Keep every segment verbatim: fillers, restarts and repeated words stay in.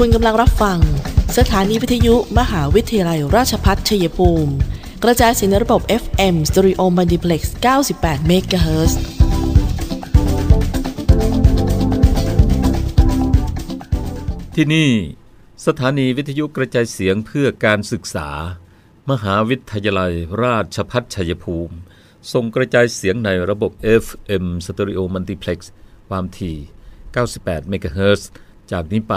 คุณกำลังรับฟังสถานีวิทยุมหาวิทยาลัยราชภัฏชัยภูมิกระจายเสียงในระบบ เอฟ เอ็ม Stereo Multiplex เก้าสิบแปด เมกะเฮิรตซ์ ที่นี่สถานีวิทยุกระจายเสียงเพื่อการศึกษามหาวิทยาลัยราชภัฏชัยภูมิส่งกระจายเสียงในระบบ เอฟ เอ็ม Stereo Multiplex ความถี่เก้าสิบแปด เมกะเฮิรตซ์ จากนี้ไป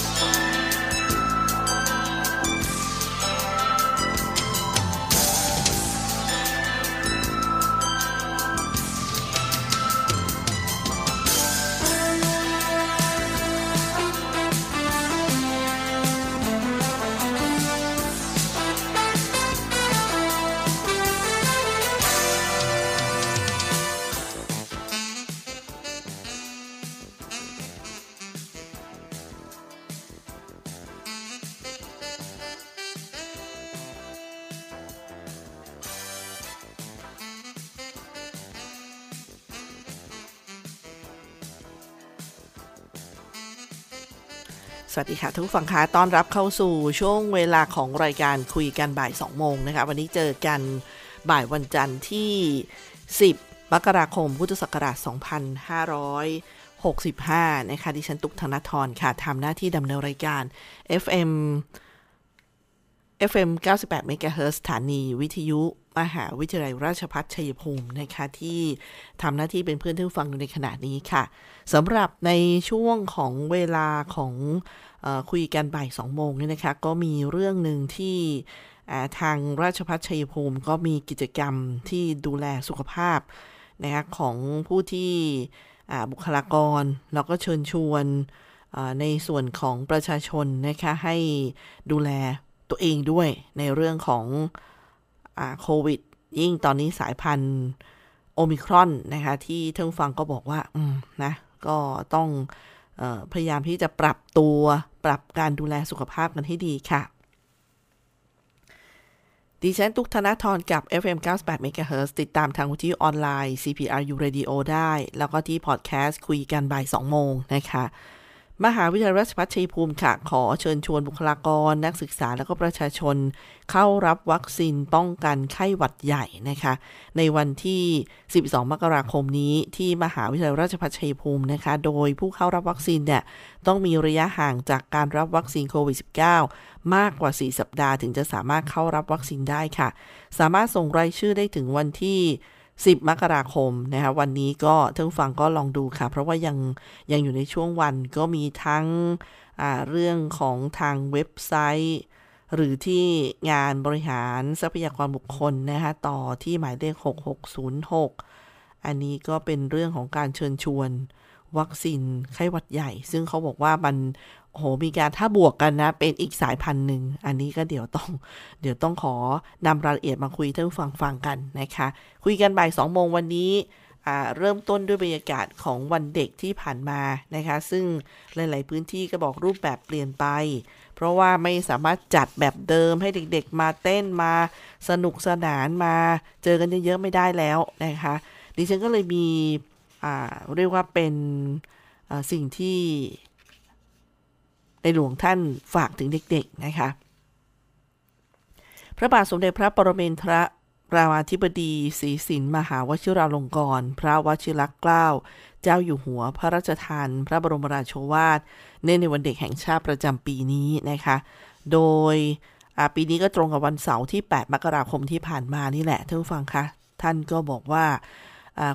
สวัสดีค่ะทุกฝั่งค่ะต้อนรับเข้าสู่ช่วงเวลาของรายการคุยกันบ่ายสองโมงนะคะวันนี้เจอกันบ่ายวันจันทร์ที่สิบมกราคมพุทธศักราชสองพันห้าร้อยหกสิบห้านะคะดิฉันตุ๊กธนธรค่ะทำหน้าที่ดำเนินรายการ เอฟ เอ็ม เอฟ เอ็ม เก้าสิบแปด เมกะเฮิรตซ์ สถานีวิทยุมหาวิทยาลัยราชภัฏชัยภูมินะคะที่ทำหน้าที่เป็นเพื่อนที่ฟังอยู่ในขณะนี้ค่ะสำหรับในช่วงของเวลาของเอ่อคุยกันบ่ายสองโมงนี่นะคะก็มีเรื่องหนึ่งที่ทางราชภัฏชัยภูมิก็มีกิจกรรมที่ดูแลสุขภาพนะคะของผู้ที่บุคลากรแล้วก็เชิญชวนในส่วนของประชาชนนะคะให้ดูแลตัวเองด้วยในเรื่องของโควิดยิ่งตอนนี้สายพันธุ์โอมิครอนนะคะที่ท่านฟังก็บอกว่าอืมนะก็ต้องเอ่อพยายามที่จะปรับตัวปรับการดูแลสุขภาพกันให้ดีค่ะดิฉันตุ๊กธนธรกับ เอฟ เอ็ม เก้าสิบแปด เมกะเฮิรตซ์ ติดตามทางวิทยุออนไลน์ ซี พี อาร์ ยู Radio ได้แล้วก็ที่พอดแคสต์คุยกันบ่าย สองโมงนะคะมหาวิทยาลัยราชภัฏชัยภูมิค่ะขอเชิญชวนบุคลากรนักศึกษาและก็ประชาชนเข้ารับวัคซีนป้องกันไข้หวัดใหญ่นะคะในวันที่สิบสองมกราคมนี้ที่มหาวิทยาลัยราชภัฏชัยภูมินะคะโดยผู้เข้ารับวัคซีนเนี่ยต้องมีระยะห่างจากการรับวัคซีนโควิด สิบเก้า มากกว่าสี่สัปดาห์ถึงจะสามารถเข้ารับวัคซีนได้ค่ะสามารถส่งรายชื่อได้ถึงวันที่สิบมกราคมนะคะวันนี้ก็ท่านฟังก็ลองดูค่ะเพราะว่ายังยังอยู่ในช่วงวันก็มีทั้งอ่าเรื่องของทางเว็บไซต์หรือที่งานบริหารทรัพยากรบุคคลนะคะต่อที่หมายเลขหกหกศูนย์หกอันนี้ก็เป็นเรื่องของการเชิญชวนวัคซีนไข้หวัดใหญ่ซึ่งเขาบอกว่ามันโอ้โหมีการถ้าบวกกันนะเป็นอีกสายพันธุ์หนึ่งอันนี้ก็เดี๋ยวต้องเดี๋ยวต้องขอนำรายละเอียดมาคุยท่านผู้ฟังฟังกันนะคะคุยกันบ่ายสองโมงวันนี้อ่าเริ่มต้นด้วยบรรยากาศของวันเด็กที่ผ่านมานะคะซึ่งหลายๆพื้นที่ก็บอกรูปแบบเปลี่ยนไปเพราะว่าไม่สามารถจัดแบบเดิมให้เด็กๆมาเต้นมาสนุกสนานมาเจอกันเยอะๆไม่ได้แล้วนะคะดิฉันก็เลยมีอ่าเรียกว่าเป็นอ่าสิ่งที่ในหลวงท่านฝากถึงเด็กๆนะคะพระบาทสมเด็จพระปรมินทรรามาธิบดีศรีสินมหาวชิราลงกรณ์พระวชิรเกล้าเจ้าอยู่หัวพระราชทานพระบรมราโชวาทในในวันเด็กแห่งชาติประจำปีนี้นะคะโดยปีนี้ก็ตรงกับวันเสาร์ที่แปดมกราคมที่ผ่านมานี่แหละท่านผู้ฟังคะท่านก็บอกว่า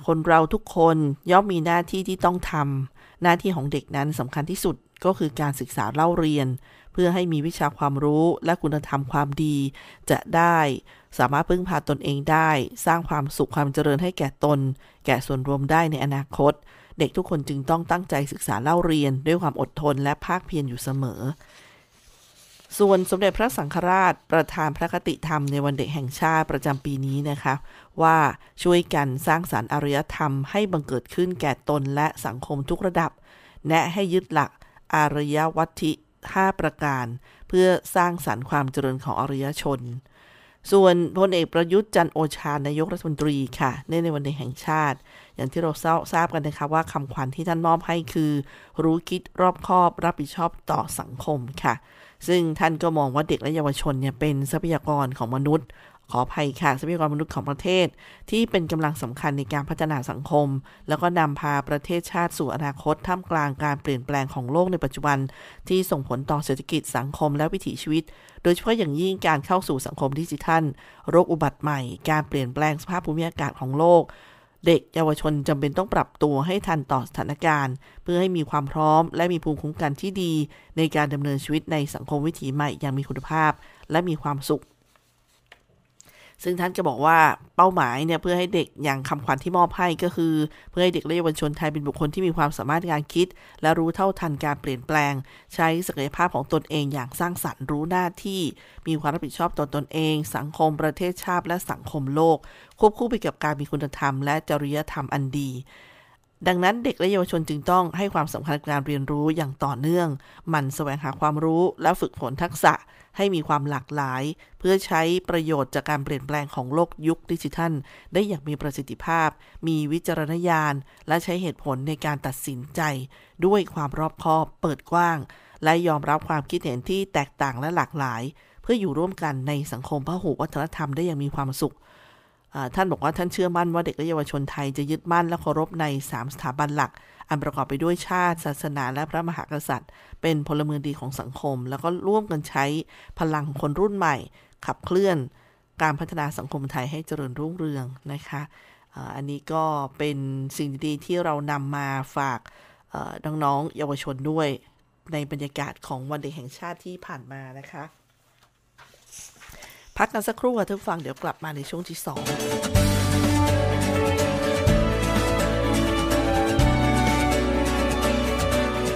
คนเราทุกคนย่อมมีหน้าที่ที่ต้องทำหน้าที่ของเด็กนั้นสำคัญที่สุดก็คือการศึกษาเล่าเรียนเพื่อให้มีวิชาความรู้และคุณธรรมความดีจะได้สามารถพึ่งพาตนเองได้สร้างความสุขความเจริญให้แก่ตนแก่ส่วนรวมได้ในอนาคตเด็กทุกคนจึงต้องตั้งใจศึกษาเล่าเรียนด้วยความอดทนและภาคเพียรอยู่เสมอส่วนสมเด็จพระสังฆราชประธานพระคติธรรมในวันเด็กแห่งชาติประจำปีนี้นะคะว่าช่วยกันสร้างสรรค์อารยธรรมให้บังเกิดขึ้นแก่ตนและสังคมทุกระดับและให้ยึดหลักอารยวัตถิห้าประการเพื่อสร้างสรรค์ความเจริญของอารยชน ส่วนพลเอกประยุทธ์จันทร์โอชานายกรัฐมนตรีค่ะในในวันเด็กแห่งชาติอย่างที่เราทราบกันนะคะว่าคำขวัญที่ท่านมอบให้คือรู้คิดรอบคอบรับผิดชอบต่อสังคมค่ะซึ่งท่านก็มองว่าเด็กและเยาวชนเนี่ยเป็นทรัพยากรของมนุษย์ขออภัยค่ะทรัพยากรมนุษย์ของประเทศที่เป็นกำลังสำคัญในการพัฒนาสังคมแล้วก็นำพาประเทศชาติสู่อนาคตท่ามกลางการเปลี่ยนแปลงของโลกในปัจจุบันที่ส่งผลต่อเศรษฐกิจสังคมและวิถีชีวิตโดยเฉพาะอย่างยิ่งการเข้าสู่สังคมดิจิทัลโรคอุบัติใหม่การเปลี่ยนแปลงสภาพภูมิอากาศของโลกเด็กเยาวชนจำเป็นต้องปรับตัวให้ทันต่อสถานการณ์เพื่อให้มีความพร้อมและมีภูมิคุ้มกันที่ดีในการดำเนินชีวิตในสังคมวิถีใหม่อย่างมีคุณภาพและมีความสุขซึ่งท่านก็บอกว่าเป้าหมายเนี่ยเพื่อให้เด็กอย่างคำขวัญที่มอบให้ก็คือเพื่อให้เด็กและเยาวชนไทยเป็นบุคคลที่มีความสามารถในการคิดและรู้เท่าทันการเปลี่ยนแปลงใช้ศักยภาพของตนเองอย่างสร้างสรรค์รู้หน้าที่มีความรับผิดชอบต่อตนเองสังคมประเทศชาติและสังคมโลกควบคู่ไปกับการมีคุณธรรมและจริยธรรมอันดีดังนั้นเด็กและเยาวชนจึงต้องให้ความสำคัญกับการเรียนรู้อย่างต่อเนื่องหมั่นแสวงหาความรู้และฝึกฝนทักษะให้มีความหลากหลายเพื่อใช้ประโยชน์จากการเปลี่ยนแปลงของโลกยุคดิจิทัลได้อย่างมีประสิทธิภาพมีวิจารณญาณและใช้เหตุผลในการตัดสินใจด้วยความรอบคอบเปิดกว้างและยอมรับความคิดเห็นที่แตกต่างและหลากหลายเพื่ออยู่ร่วมกันในสังคมพหุวัฒนธรรมได้อย่างมีความสุขท่านบอกว่าท่านเชื่อมั่นว่าเด็กและเยาวชนไทยจะยึดมั่นและเคารพในสามสถาบันหลักอันประกอบไปด้วยชาติศาสนาและพระมหากษัตริย์เป็นพลเมืองดีของสังคมแล้วก็ร่วมกันใช้พลังของคนรุ่นใหม่ขับเคลื่อนการพัฒนาสังคมไทยให้เจริญรุ่งเรืองนะคะอันนี้ก็เป็นสิ่งดีๆที่เรานำมาฝากน้องๆเยาวชนด้วยในบรรยากาศของวันเด็กแห่งชาติที่ผ่านมานะคะพักกันสักครู่ค่ะท่านฟังเดี๋ยวกลับมาในช่วงที่สอง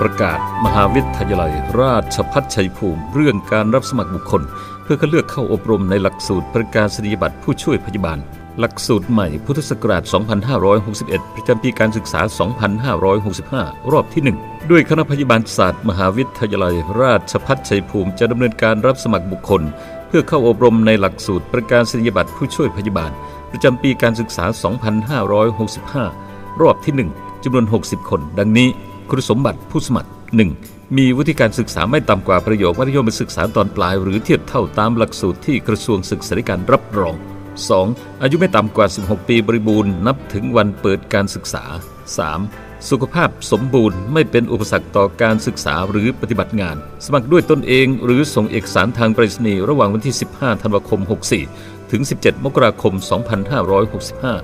ประกาศมหาวิทยาลัยราชภัฏชัยภูมิเรื่องการรับสมัครบุคคลเพื่อคัดเลือกเข้าอบรมในหลักสูตรประกาศนียบัตรผู้ช่วยพยาบาลหลักสูตรใหม่พุทธศักราช สองพันห้าร้อยหกสิบเอ็ด ประจำปีการศึกษา สองพันห้าร้อยหกสิบห้า รอบที่หนึ่งด้วยคณะพยาบาลศาสตร์มหาวิทยาลัยราชภัฏชัยภูมิจะดำเนินการรับสมัครบุคคลเพื่อเข้าอบรมในหลักสูตรประกาศนียบัตรผู้ช่วยพยาบาลประจำปีการศึกษา สองพันห้าร้อยหกสิบห้า รอบที่หนึ่งจำนวนหกสิบคนดังนี้คุณสมบัติผู้สมัคร หนึ่ง. มีวุฒิการศึกษาไม่ต่ำกว่าประโยคมัธยมศึกษาตอนปลายหรือเทียบเท่าตามหลักสูตรที่กระทรวงศึกษาธิการรับรองสองอายุไม่ต่ำกว่าสิบหกปีบริบูรณ์นับถึงวันเปิดการศึกษาสามสุขภาพสมบูรณ์ไม่เป็นอุปสรรคต่อการศึกษาหรือปฏิบัติงานสมัครด้วยตนเองหรือส่งเอกสารทางไปรษณีย์ระหว่างวันที่สิบห้าธันวาคมหกสิบสี่ถึงสิบเจ็ดมกราคมสองพันห้าร้อยหกสิบห้า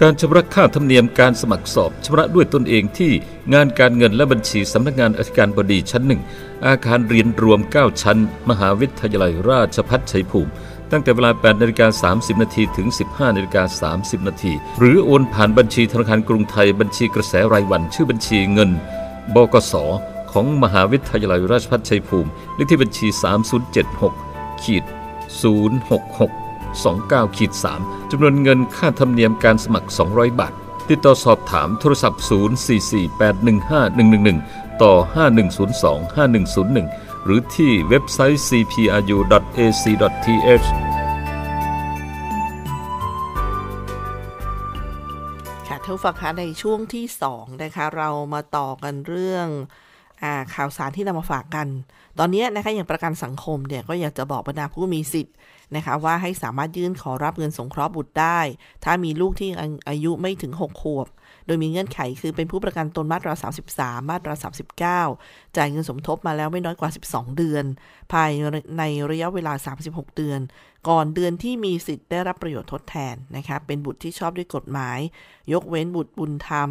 การชำระค่าธรรมเนียมการสมัครสอบชำระด้วยตนเองที่งานการเงินและบัญชีสำนักงานอธิการบดีชั้นหนึ่งอาคารเรียนรวมเก้าชั้นมหาวิทยาลัยราชภัฏชัยภูมิตั้งแต่เวลา แปดนาฬิกาสามสิบนาที ถึง สิบห้านาฬิกาสามสิบนาทีหรือโอนผ่านบัญชีธนาคารกรุงไทยบัญชีกระแสรายวันชื่อบัญชีเงินบกส.ของมหาวิทยาลัยราชภัฏชัยภูมิเลขที่บัญชี สามศูนย์เจ็ดหก ศูนย์หกหก สองเก้า สาม จำนวนเงินค่าธรรมเนียมการสมัครสองร้อยบาทติดต่อสอบถามโทรศัพท์ศูนย์ สี่ สี่ แปด หนึ่ง ห้า หนึ่ง หนึ่ง หนึ่งต่อห้าหนึ่งศูนย์สอง ห้าหนึ่งศูนย์หนึ่งหรือที่เว็บไซต์ ซี พี อาร์ ยู ดอท เอ ซี ดอท ที เอช ค่ะท่านผู้ฟังคะในช่วงที่สองนะคะเรามาต่อกันเรื่องอ่าข่าวสารที่นำมาฝากกันตอนนี้นะคะอย่างประกันสังคมเนี่ยก็อยากจะบอกบรรดาผู้มีสิทธิ์นะคะว่าให้สามารถยื่นขอรับเงินสงเคราะห์บุตรได้ถ้ามีลูกที่อายุไม่ถึงหกขวบโดยมีเงื่อนไขคือเป็นผู้ประกันตนมาตราสามสิบสามมาตราสามสิบเก้าจ่ายเงินสมทบมาแล้วไม่น้อยกว่าสิบสองเดือนภายในระยะเวลาสามสิบหกเดือนก่อนเดือนที่มีสิทธิ์ได้รับประโยชน์ทดแทนนะคะเป็นบุตรที่ชอบด้วยกฎหมายยกเว้นบุตรบุญธรรม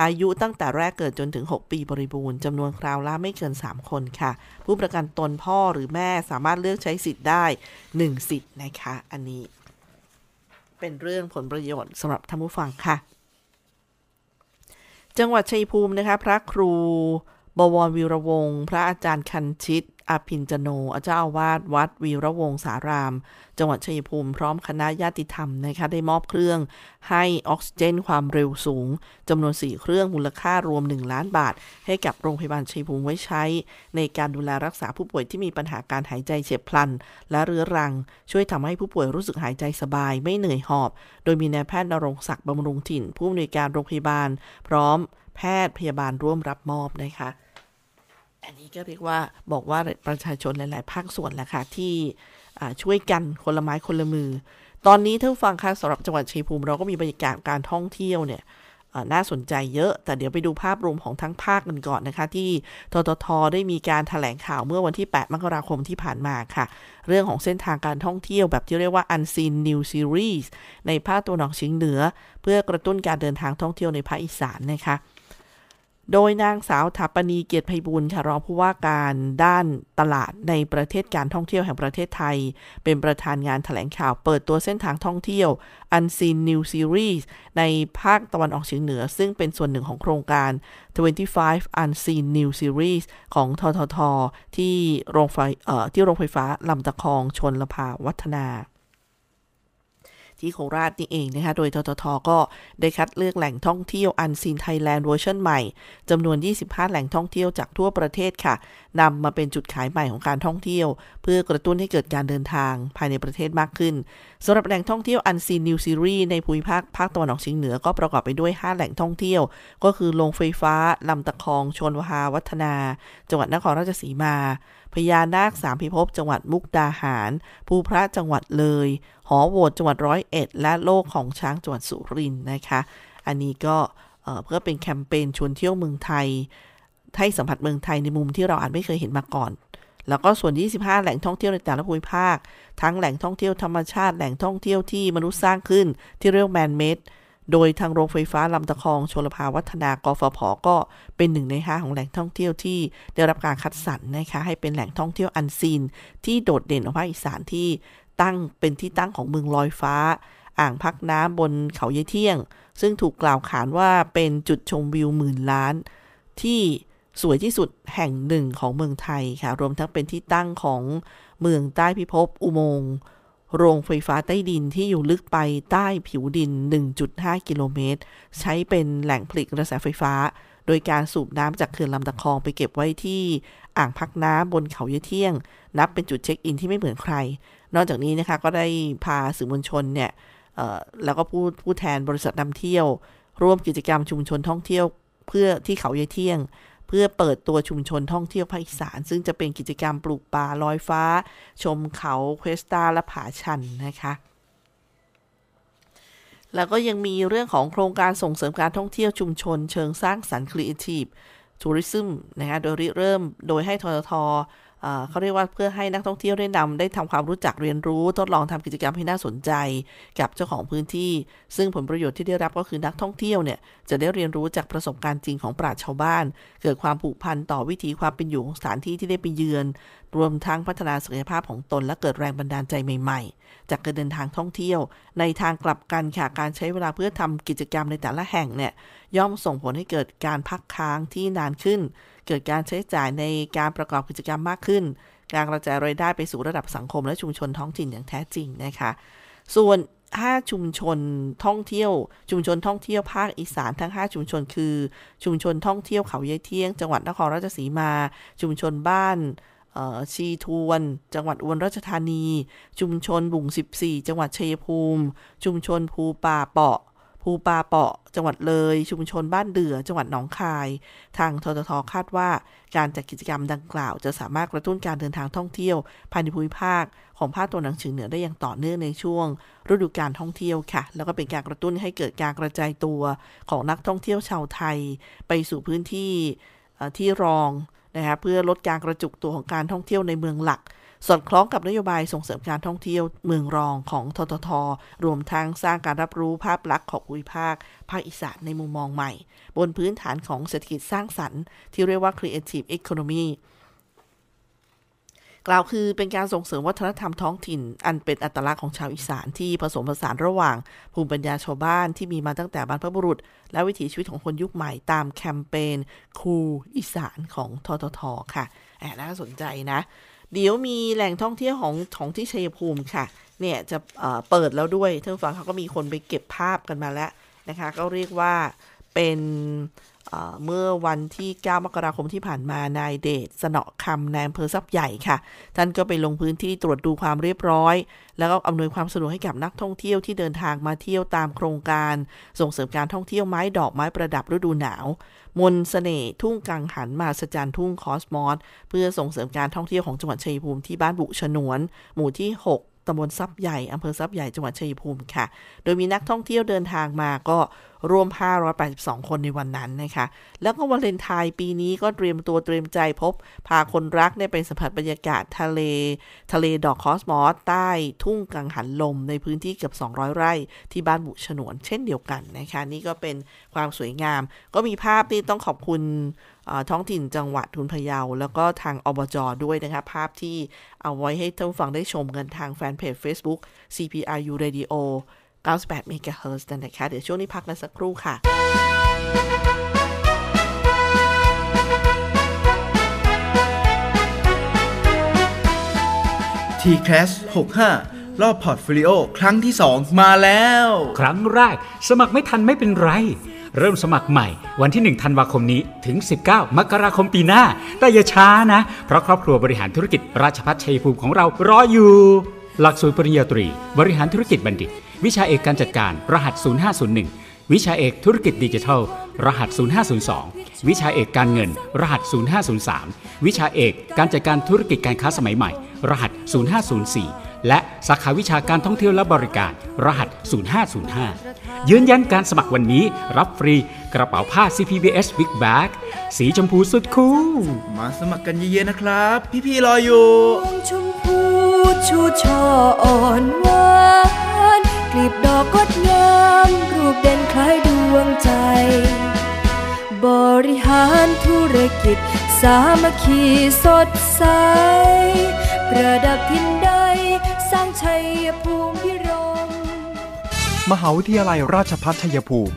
อายุตั้งแต่แรกเกิดจนถึงหกปีบริบูรณ์จำนวนคราวละไม่เกินสามคนค่ะผู้ประกันตนพ่อหรือแม่สามารถเลือกใช้สิทธิ์ได้หนึ่งสิทธิ์นะคะอันนี้เป็นเรื่องผลประโยชน์สำหรับท่านผู้ฟังค่ะจังหวัดชัยภูมินะคะพระครูบวรวีระวงศ์พระอาจารย์คันชิตอภินจโนเจ้าอาวาสวัดวีระวงศ์สารามจังหวัดชัยภูมิพร้อมคณะญาติธรรมนะคะได้มอบเครื่องให้ออกซิเจนความเร็วสูงจำนวนสี่เครื่องมูลค่ารวมหนึ่งล้านบาทให้กับโรงพยาบาลชัยภูมิไว้ใช้ในการดูแลรักษาผู้ป่วยที่มีปัญหาการหายใจเฉียบพลันและเรื้อรังช่วยทำให้ผู้ป่วยรู้สึกหายใจสบายไม่เหนื่อยหอบโดยมีนายแพทย์ณรงค์ศักดิ์บำรุงถิ่นผู้อำนวยการโรงพยาบาลพร้อมแพทย์พยาบาลร่วมรับมอบนะคะอันนี้ก็เรียกว่าบอกว่าประชาชนหลายๆภาคส่วนแหละค่ะที่ช่วยกันคนละไม้คนละมือตอนนี้ท่านผู้ฟังคะสำหรับจังหวัดชัยภูมิเราก็มีบรรยากาศการท่องเที่ยวเนี่ยน่าสนใจเยอะแต่เดี๋ยวไปดูภาพรวมของทั้งภาคกันก่อนนะคะที่ททท.ได้มีการแถลงข่าวเมื่อวันที่แปดมกราคมที่ผ่านมาค่ะเรื่องของเส้นทางการท่องเที่ยวแบบที่เรียกว่า Unseen New Series ในภาคตะวันออกเฉียงเหนือเพื่อกระตุ้นการเดินทางท่องเที่ยวในภาคอีสานนะคะโดยนางสาวถาปณีเกียรติไพบูลย์ค่ะรองผู้ว่าการด้านตลาดในประเทศการท่องเที่ยวแห่งประเทศไทยเป็นประธานงานแถลงข่าวเปิดตัวเส้นทางท่องเที่ยว Unseen New Series ในภาคตะวันออกเฉียงเหนือซึ่งเป็นส่วนหนึ่งของโครงการยี่สิบห้า Unseen New Series ของททท.ที่โรงไฟเอ่อที่โรงไฟฟ้าลำตะคองชลภาวัฒนาที่โคราชนี่เองนะคะโดยททท.ก็ได้คัดเลือกแหล่งท่องเที่ยว Unseen Thailand เวอร์ชั่นใหม่จำนวนยี่สิบห้าแหล่งท่องเที่ยวจากทั่วประเทศค่ะนำมาเป็นจุดขายใหม่ของการท่องเที่ยวเพื่อกระตุ้นให้เกิดการเดินทางภายในประเทศมากขึ้นสำหรับแหล่งท่องเที่ยว Unseen New Series ในภูมิภาคภาคตะวันออกเฉียงเหนือก็ประกอบไปด้วยห้าแหล่งท่องเที่ยวก็คือโรงไฟฟ้าลำตะคองชลภาวัฒนาจังหวัดนครราชสีมาพญานาคสามพิภพจังหวัดมุกดาหารภูพระจังหวัดเลยหอโหวตจังหวัดร้อยเอ็ดและโลกของช้างจังหวัดสุรินทร์นะคะอันนี้ก็เอ่อเพื่อเป็นแคมเปญชวนเที่ยวเมืองไทยให้สัมผัสเมืองไทยในมุมที่เราอาจไม่เคยเห็นมาก่อนแล้วก็ส่วนยี่สิบห้าแหล่งท่องเที่ยวในแต่ละภูมิภาคทั้งแหล่งท่องเที่ยวธรรมชาติแหล่งท่องเที่ยวที่มนุษย์สร้างขึ้นที่เรียกแมนเมดโดยทางโรงไฟฟ้าลำตะคองชลภาวัฒนากฟผ.ก็เป็นหนึ่งในห้าของแหล่งท่องเที่ยวที่ได้รับการคัดสรรนะคะให้เป็นแหล่งท่องเที่ยวอันซีนที่โดดเด่นของภาคอีสานที่ตั้งเป็นที่ตั้งของเมืองลอยฟ้าอ่างพักน้ำบนเขายายเที่ยงซึ่งถูกกล่าวขานว่าเป็นจุดชมวิวหมื่นล้านที่สวยที่สุดแห่งหนึ่งของเมืองไทยค่ะรวมทั้งเป็นที่ตั้งของเมืองใต้พิภพอุโมงค์โรงไฟฟ้าใต้ดินที่อยู่ลึกไปใต้ผิวดิน หนึ่งจุดห้ากิโลเมตรใช้เป็นแหล่งผลิตกระแสไฟฟ้าโดยการสูบน้ำจากเขื่อนลำตะคองไปเก็บไว้ที่อ่างพักน้ำบนเขายายเที่ยงนับเป็นจุดเช็คอินที่ไม่เหมือนใครนอกจากนี้นะคะก็ได้พาสื่อมวลชนเนี่ยแล้วก็ผู้ผู้แทนบริษัทนำเที่ยวร่วมกิจกรรมชุมชนท่องเที่ยวเพื่อที่เขายายเที่ยงเพื่อเปิดตัวชุมชนท่องเที่ยวภาคอีสานซึ่งจะเป็นกิจกรรมปลูกป่าลอยฟ้าชมเขาเควสตาและผาชันนะคะแล้วก็ยังมีเรื่องของโครงการส่งเสริมการท่องเที่ยวชุมชนเชิงสร้างสรรค์ Creative Tourism นะคะโดยริเริ่มโดยให้ททท.เขาเรียกว่าเพื่อให้นักท่องเที่ยวได้นำได้ทำความรู้จักเรียนรู้ทดลองทำกิจกรรมให้น่าสนใจกับเจ้าของพื้นที่ซึ่งผลประโยชน์ที่ได้รับก็คือนักท่องเที่ยวเนี่ยจะได้เรียนรู้จากประสบการณ์จริงของปราชญ์ชาวบ้านเกิดความผูกพันต่อวิถีความเป็นอยู่ของสถานที่ที่ได้ไปเยือนรวมทั้งพัฒนาศักยภาพของตนและเกิดแรงบันดาลใจใหม่ๆจากการเดินทางท่องเที่ยวในทางกลับกันค่ะการใช้เวลาเพื่อทำกิจกรรมในแต่ละแห่งเนี่ยย่อมส่งผลให้เกิดการพักค้างที่นานขึ้นเกิดการใช้จ่ายในการประกอบกิจกรรมมากขึ้นการกระจายรายได้ไปสู่ระดับสังคมและชุมชนท้องถิ่นอย่างแท้จริงนะคะส่วนห้าชุมชนท่องเที่ยวชุมชนท่องเที่ยวภาคอีสานทั้งห้าชุมชนคือชุมชนท่องเที่ยวเขายายเที่ยงจังหวัดนครราชสีมาชุมชนบ้านเอ่อชีทวนจังหวัดอุบลราชธานีชุมชนบุ่งสิบสี่จังหวัดชัยภูมิชุมชนภูป่าเปาะภูปาเปาะจังหวัดเลยชุมชนบ้านเดือจังหวัดหนองคายทางททท.คาดว่าการจัดกิจกรรมดังกล่าวจะสามารถกระตุ้นการเดินทางท่องเที่ยวภายในภูมิภาคของภาคตะวันออกเฉียงเหนือได้อย่างต่อเนื่องในช่วงฤดูกาลท่องเที่ยวค่ะแล้วก็เป็นการกระตุ้นให้เกิดการกระจายตัวของนักท่องเที่ยวชาวไทยไปสู่พื้นที่ที่รองนะคะเพื่อลดการกระจุกตัวของการท่องเที่ยวในเมืองหลัก สอดคล้องกับนโยบายส่งเสริมการท่องเที่ยวเมืองรองของททท.รวมทั้งสร้างการรับรู้ภาพลักษณ์ของภูมิภาคภาคอีสานในมุมมองใหม่บนพื้นฐานของเศรษฐกิจสร้างสรรค์ที่เรียกว่า Creative Economyกล่าวคือเป็นการส่งเสริมวัฒนธรรมท้องถิ่นอันเป็นอัตลักษณ์ของชาวอีสานที่ผสมผสานระหว่างภูมิปัญญาชาวบ้านที่มีมาตั้งแต่บรรพบุรุษและวิถีชีวิตของคนยุคใหม่ตามแคมเปญคูอีสานของททท.ค่ะแอบน่าสนใจนะเดี๋ยวมีแหล่งท่องเที่ยวของของที่ชัยภูมิค่ะเนี่ยจะเอ่อเปิดแล้วด้วยท่านฟังเขาก็มีคนไปเก็บภาพกันมาแล้วนะคะก็เรียกว่าเป็นเมื่อวันที่เก้ามกราคมที่ผ่านมานายเดชสนอคำนายอำเภอทรัพย์ใหญ่ค่ะท่านก็ไปลงพื้นที่ตรวจดูความเรียบร้อยแล้วก็อำนวยความสะดวกให้กับนักท่องเที่ยวที่เดินทางมาเที่ยวตามโครงการส่งเสริมการท่องเที่ยวไม้ดอกไม้ประดับฤดูหนาวมนเสน่ห์ทุ่งกังหันมหัศจรรย์ทุ่งคอสมอสเพื่อส่งเสริมการท่องเที่ยวของจังหวัดชัยภูมิที่บ้านบุฉนวนหมู่ที่หกตำบลทรัพย์ใหญ่อำเภอทรัพย์ใหญ่จังหวัดชัยภูมิค่ะโดยมีนักท่องเที่ยวเดินทางมาก็รวมห้าร้อยแปดสิบสองคนในวันนั้นนะคะแล้วก็วาเลนไทน์ปีนี้ก็เตรียมตัวเตรียมใจพบพาคนรักได้ไปสัมผัสบรรยากาศทะเลทะเลดอกคอสมอสใต้ทุ่งกังหันลมในพื้นที่เกือบสองร้อยไร่ที่บ้านบุฉนวนเช่นเดียวกันนะคะนี่ก็เป็นความสวยงามก็มีภาพที่ต้องขอบคุณท้องถิ่นจังหวัดทุนพะเยาแล้วก็ทางอบจ.ด้วยนะคะภาพที่เอาไว้ให้ท่านผู้ฟังได้ชมกันทางแฟนเพจ Facebook ซี พี อาร์ ยู Radioเก้าสิบแปด เมกะเฮิรตซ์นั่นนะคะเดี๋ยวช่วงนี้พักกันสักครู่ค่ะทีแคสหกสิบห้ารอบพอร์ตฟิลิโอครั้งที่สองมาแล้วครั้งแรกสมัครไม่ทันไม่เป็นไรเริ่มสมัครใหม่วันที่หนึ่งธันวาคมนี้ถึงสิบเก้ามกราคมปีหน้าแต่อย่าช้านะเพราะครอบครัวบริหารธุรกิจราชภัฏชัยภูมิของเรารออยู่หลักสูตรปริญญาตรีบริหารธุรกิจบัณฑิตวิชาเอกการจัดการรหัสศูนย์ห้าศูนย์หนึ่งวิชาเอกธุรกิจดิจิทัลรหัสศูนย์ห้าศูนย์สองวิชาเอกการเงินรหัสศูนย์ห้าศูนย์สามวิชาเอกการจัดการธุรกิจการค้าสมัยใหม่รหัสศูนย์ห้าศูนย์สี่และสาขาวิชาการท่องเที่ยวและบริการรหัสศูนย์ห้าศูนย์ห้ายืนยันการสมัครวันนี้รับฟรีกระเป๋าผ้า ซี พี บี เอส Big Bag สีชมพูสุดคูลมาสมัครกันเยอะๆนะครับพี่ๆรออยู่ชมพูชูช่ออ่อนหวานกลีบดอกงดงามรูปเด่นคล้ายดวงใจบริหารธุรกิจสามัคคีสดใสประดับทินใดสร้างชัยภูมิพิรมมหาวิทยาลัยราชภัฏชัยภูมิ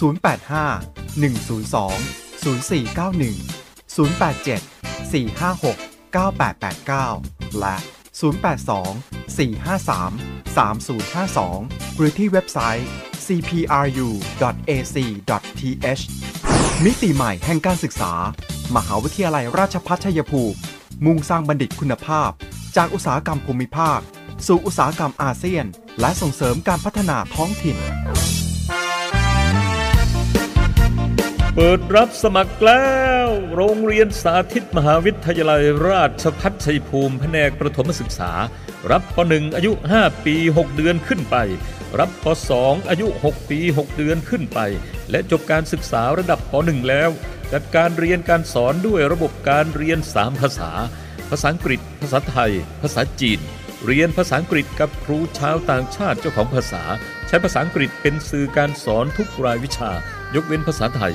ศูนย์แปดห้า หนึ่งศูนย์สอง ศูนย์สี่เก้าหนึ่ง ศูนย์แปดเจ็ด สี่ห้าหก เก้าแปดแปดเก้าและศูนย์แปดสอง สี่ห้าสาม สามศูนย์ห้าสองหรือที่เว็บไซต์ ซี พี อาร์ ยู ดอท เอ ซี ดอท ที เอช มิติใหม่แห่งการศึกษามหาวิทยาลัยราชภัฏชัยภูมิมุ่งสร้างบัณฑิตคุณภาพจากอุตสาหกรรมภูมิภาคสู่อุตสาหกรรมอาเซียนและส่งเสริมการพัฒนาท้องถิ่นเปิดรับสมัครแล้วโรงเรียนสาธิตมหาวิทยาลัยราชภัฏชัยภูมิแผนกประถมศึกษารับป.หนึ่ง อายุห้าปีหกเดือนขึ้นไปรับป.สอง อายุหกปีหกเดือนขึ้นไปและจบการศึกษาระดับป.หนึ่ง แล้วจัดการเรียนการสอนด้วยระบบการเรียนสามภาษาภาษาอังกฤษภาษาไทยภาษาจีนเรียนภาษาอังกฤษกับครูชาวต่างชาติเจ้าของภาษาใช้ภาษาอังกฤษเป็นสื่อการสอนทุกรายวิชายกเว้นภาษาไทย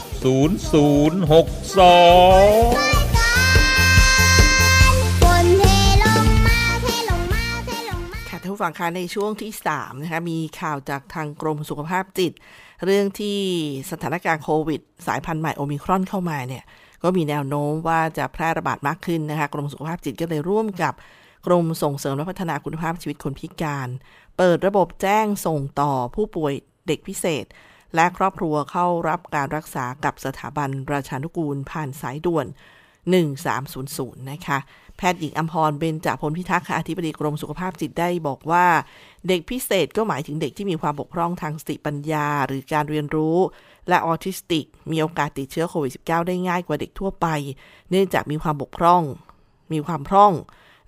ศูนย์ศูนย์หกสอง ผู้ฟังคะในช่วงที่สามนะคะมีข่าวจากทางกรมสุขภาพจิตเรื่องที่สถานการณ์โควิดสายพันธุ์ใหม่โอมิครอนเข้ามาเนี่ยก็มีแนวโน้มว่าจะแพร่ระบาดมากขึ้นนะคะกรมสุขภาพจิตก็เลยร่วมกับกรมส่งเสริมและพัฒนาคุณภาพชีวิตคนพิการเปิดระบบแจ้งส่งต่อผู้ป่วยเด็กพิเศษและครอบครัวเข้ารับการรักษากับสถาบันราชานุกูลผ่านสายด่วนหนึ่งสามศูนย์ศูนย์นะคะแพทย์หญิงอัมพรเบญจพลพิทักษ์อธิบดีกรมสุขภาพจิตได้บอกว่าเด็กพิเศษก็หมายถึงเด็กที่มีความบกพร่องทางสติปัญญาหรือการเรียนรู้และออทิสติกมีโอกาสติดเชื้อโควิด สิบเก้า ได้ง่ายกว่าเด็กทั่วไปเนื่องจากมีความบกพร่องมีความพร่อง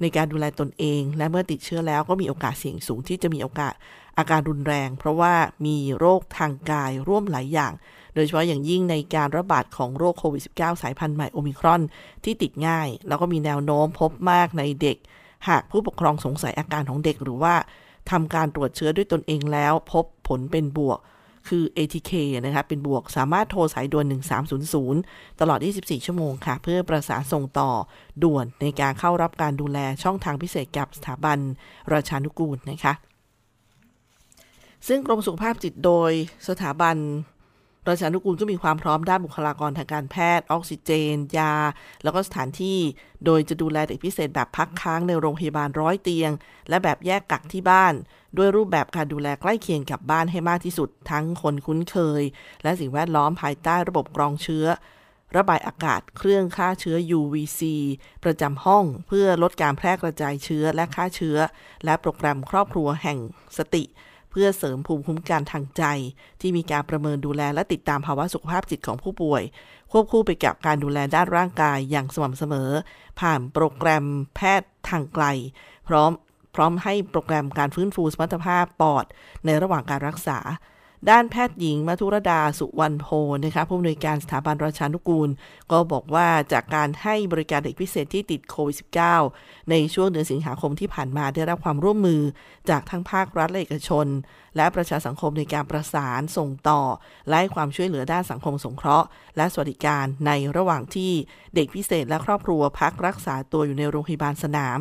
ในการดูแลตนเองและเมื่อติดเชื้อแล้วก็มีโอกาสเสี่ยงสูงที่จะมีโอกาสอาการรุนแรงเพราะว่ามีโรคทางกายร่วมหลายอย่างโดยเฉพาะอย่างยิ่งในการระบาดของโรคโควิด สิบเก้า สายพันธุ์ใหม่โอมิครอนที่ติดง่ายแล้วก็มีแนวโน้มพบมากในเด็กหากผู้ปกครองสงสัยอาการของเด็กหรือว่าทำการตรวจเชื้อด้วยตนเองแล้วพบผลเป็นบวกคือ เอ ที เค นะคะเป็นบวกสามารถโทรสายด่วนหนึ่งสามศูนย์ศูนย์ตลอดยี่สิบสี่ชั่วโมงค่ะเพื่อประสานส่งต่อด่วนในการเข้ารับการดูแลช่องทางพิเศษกับสถาบันราชานุกูลนะคะซึ่งกรมสุขภาพจิตโดยสถาบันราชานุกูลก็มีความพร้อมด้านบุคลากรทางการแพทย์ออกซิเจนยาแล้วก็สถานที่โดยจะดูแลเด็กพิเศษแบบพักค้างในโรงพยาบาลร้อยเตียงและแบบแยกกักที่บ้านด้วยรูปแบบการดูแลใกล้เคียงกับบ้านให้มากที่สุดทั้งคนคุ้นเคยและสิ่งแวดล้อมภายใต้ระบบกรองเชื้อระบายอากาศเครื่องฆ่าเชื้อ ยู วี ซี ประจำห้องเพื่อลดการแพร่กระจายเชื้อและฆ่าเชื้อและโปรแกรมครอบครัวแห่งสติเพื่อเสริมภูมิคุ้มกันทางใจที่มีการประเมินดูแลและติดตามภาวะสุขภาพจิตของผู้ป่วยควบคู่ไปกับการดูแลด้านร่างกายอย่างสม่ำเสมอผ่านโปรแกรมแพทย์ทางไกลพร้อมพร้อมให้โปรแกรมการฟื้นฟูสมรรถภาพปอดในระหว่างการรักษาด้านแพทย์หญิงมัธุรดาสุวรรณโพนะคะผู้อำนวยการสถาบันราชานุกูลก็บอกว่าจากการให้บริการเด็กพิเศษที่ติดโควิด สิบเก้า ในช่วงเดือนสิงหาคมที่ผ่านมาได้รับความร่วมมือจากทั้งภาครัฐและเอกชนและประชาสังคมในการประสานส่งต่อและให้ความช่วยเหลือด้านสังคมสงเคราะห์และสวัสดิการในระหว่างที่เด็กพิเศษและครอบครัวพักรักษาตัวอยู่ในโรงพยาบาลสนาม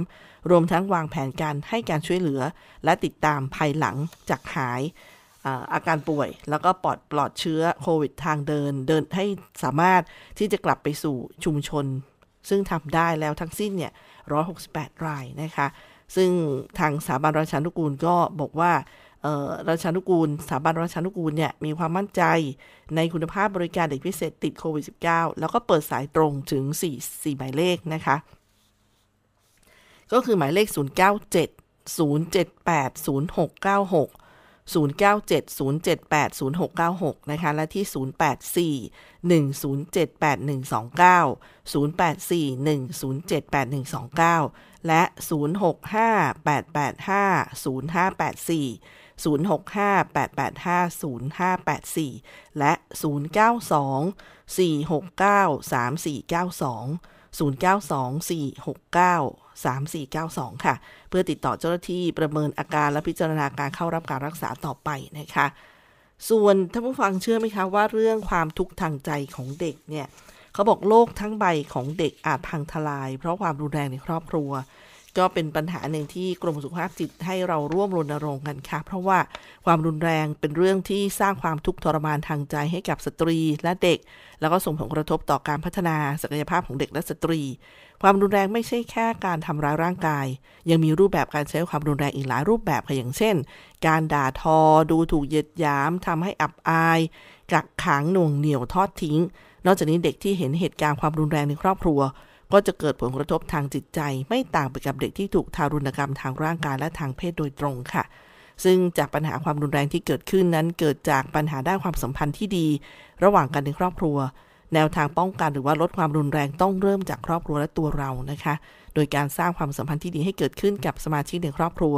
รวมทั้งวางแผนการให้การช่วยเหลือและติดตามภายหลังจากหายอาการป่วยแล้วก็ปลอดปลอดเชื้อโควิดทางเดินเดินให้สามารถที่จะกลับไปสู่ชุมชนซึ่งทำได้แล้วทั้งสิ้นเนี่ยหนึ่งร้อยหกสิบแปดรายนะคะซึ่งทางสถาบันราชานุกูลก็บอกว่าเอ่อราชานุกูลสถาบันราชานุกูลเนี่ยมีความมั่นใจในคุณภาพบริการเด็กพิเศษติดโควิด สิบเก้า แล้วก็เปิดสายตรงถึงสี่หมายเลขนะคะก็คือหมายเลขศูนย์เก้าเจ็ด ศูนย์เจ็ดแปด ศูนย์หกเก้าหกศูนย์เก้าเจ็ด ศูนย์เจ็ดแปด ศูนย์หกเก้าหกนะคะและที่ศูนย์แปดสี่ หนึ่งศูนย์เจ็ดแปดหนึ่งสองเก้า ศูนย์แปดสี่ หนึ่งศูนย์เจ็ดแปดหนึ่งสองเก้าและศูนย์หกห้า แปดแปดห้า ศูนย์ห้าแปดสี่ ศูนย์หกห้า แปดแปดห้า ศูนย์ห้าแปดสี่และศูนย์เก้าสอง สี่หกเก้า สามสี่เก้าสองศูนย์เก้าสอง สี่หกเก้า สามสี่เก้าสองค่ะเพื่อติดต่อเจ้าหน้าที่ประเมินอาการและพิจารณาการเข้ารับการรักษาต่อไปนะคะส่วนท่านผู้ฟังเชื่อไหมคะว่าเรื่องความทุกข์ทางใจของเด็กเนี่ยเขาบอกโลกทั้งใบของเด็กอาจพังทลายเพราะความรุนแรงในครอบครัวก็เป็นปัญหาหนึ่งที่กรมสุขภาพจิตให้เราร่วมรณรงค์กันค่ะเพราะว่าความรุนแรงเป็นเรื่องที่สร้างความทุกข์ทรมานทางใจให้กับสตรีและเด็กแล้วก็ส่งผลกระทบต่อการพัฒนาศักยภาพของเด็กและสตรีความรุนแรงไม่ใช่แค่การทำร้ายร่างกายยังมีรูปแบบการใช้ความรุนแรงอีกหลายรูปแบบค่ะอย่างเช่นการด่าทอดูถูกเหยียดหยามทำให้อับอายกักขังหน่วงเหนี่ยวทอดทิ้งนอกจากนี้เด็กที่เห็นเหตุการณ์ความรุนแรงในครอบครัวก็จะเกิดผลกระทบทางจิตใจไม่ต่างไปกับเด็กที่ถูกทารุณกรรมทางร่างกายและทางเพศโดยตรงค่ะซึ่งจากปัญหาความรุนแรงที่เกิดขึ้นนั้นเกิดจากปัญหาด้านความสัมพันธ์ที่ดีระหว่างกันในครอบครัวแนวทางป้องกันหรือว่าลดความรุนแรงต้องเริ่มจากครอบครัวและตัวเรานะคะโดยการสร้างความสัมพันธ์ที่ดีให้เกิดขึ้นกับสมาชิกในครอบครัว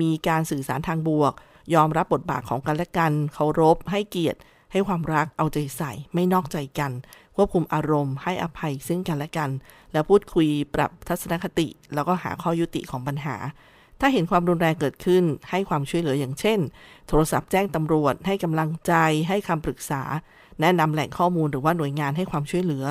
มีการสื่อสารทางบวกยอมรับบทบาทของกันและกันเคารพให้เกียรติให้ความรักเอาใจใส่ไม่นอกใจกันควบคุมอารมณ์ให้อภัยซึ่งกันและกันแล้วพูดคุยปรับทัศนคติแล้วก็หาข้อยุติของปัญหาถ้าเห็นความรุนแรงเกิดขึ้นให้ความช่วยเหลืออย่างเช่นโทรศัพท์แจ้งตำรวจให้กำลังใจให้คำปรึกษา แนะนำแหล่งข้อมูลหรือว่าหน่วยงานให้ความช่วยเหลือ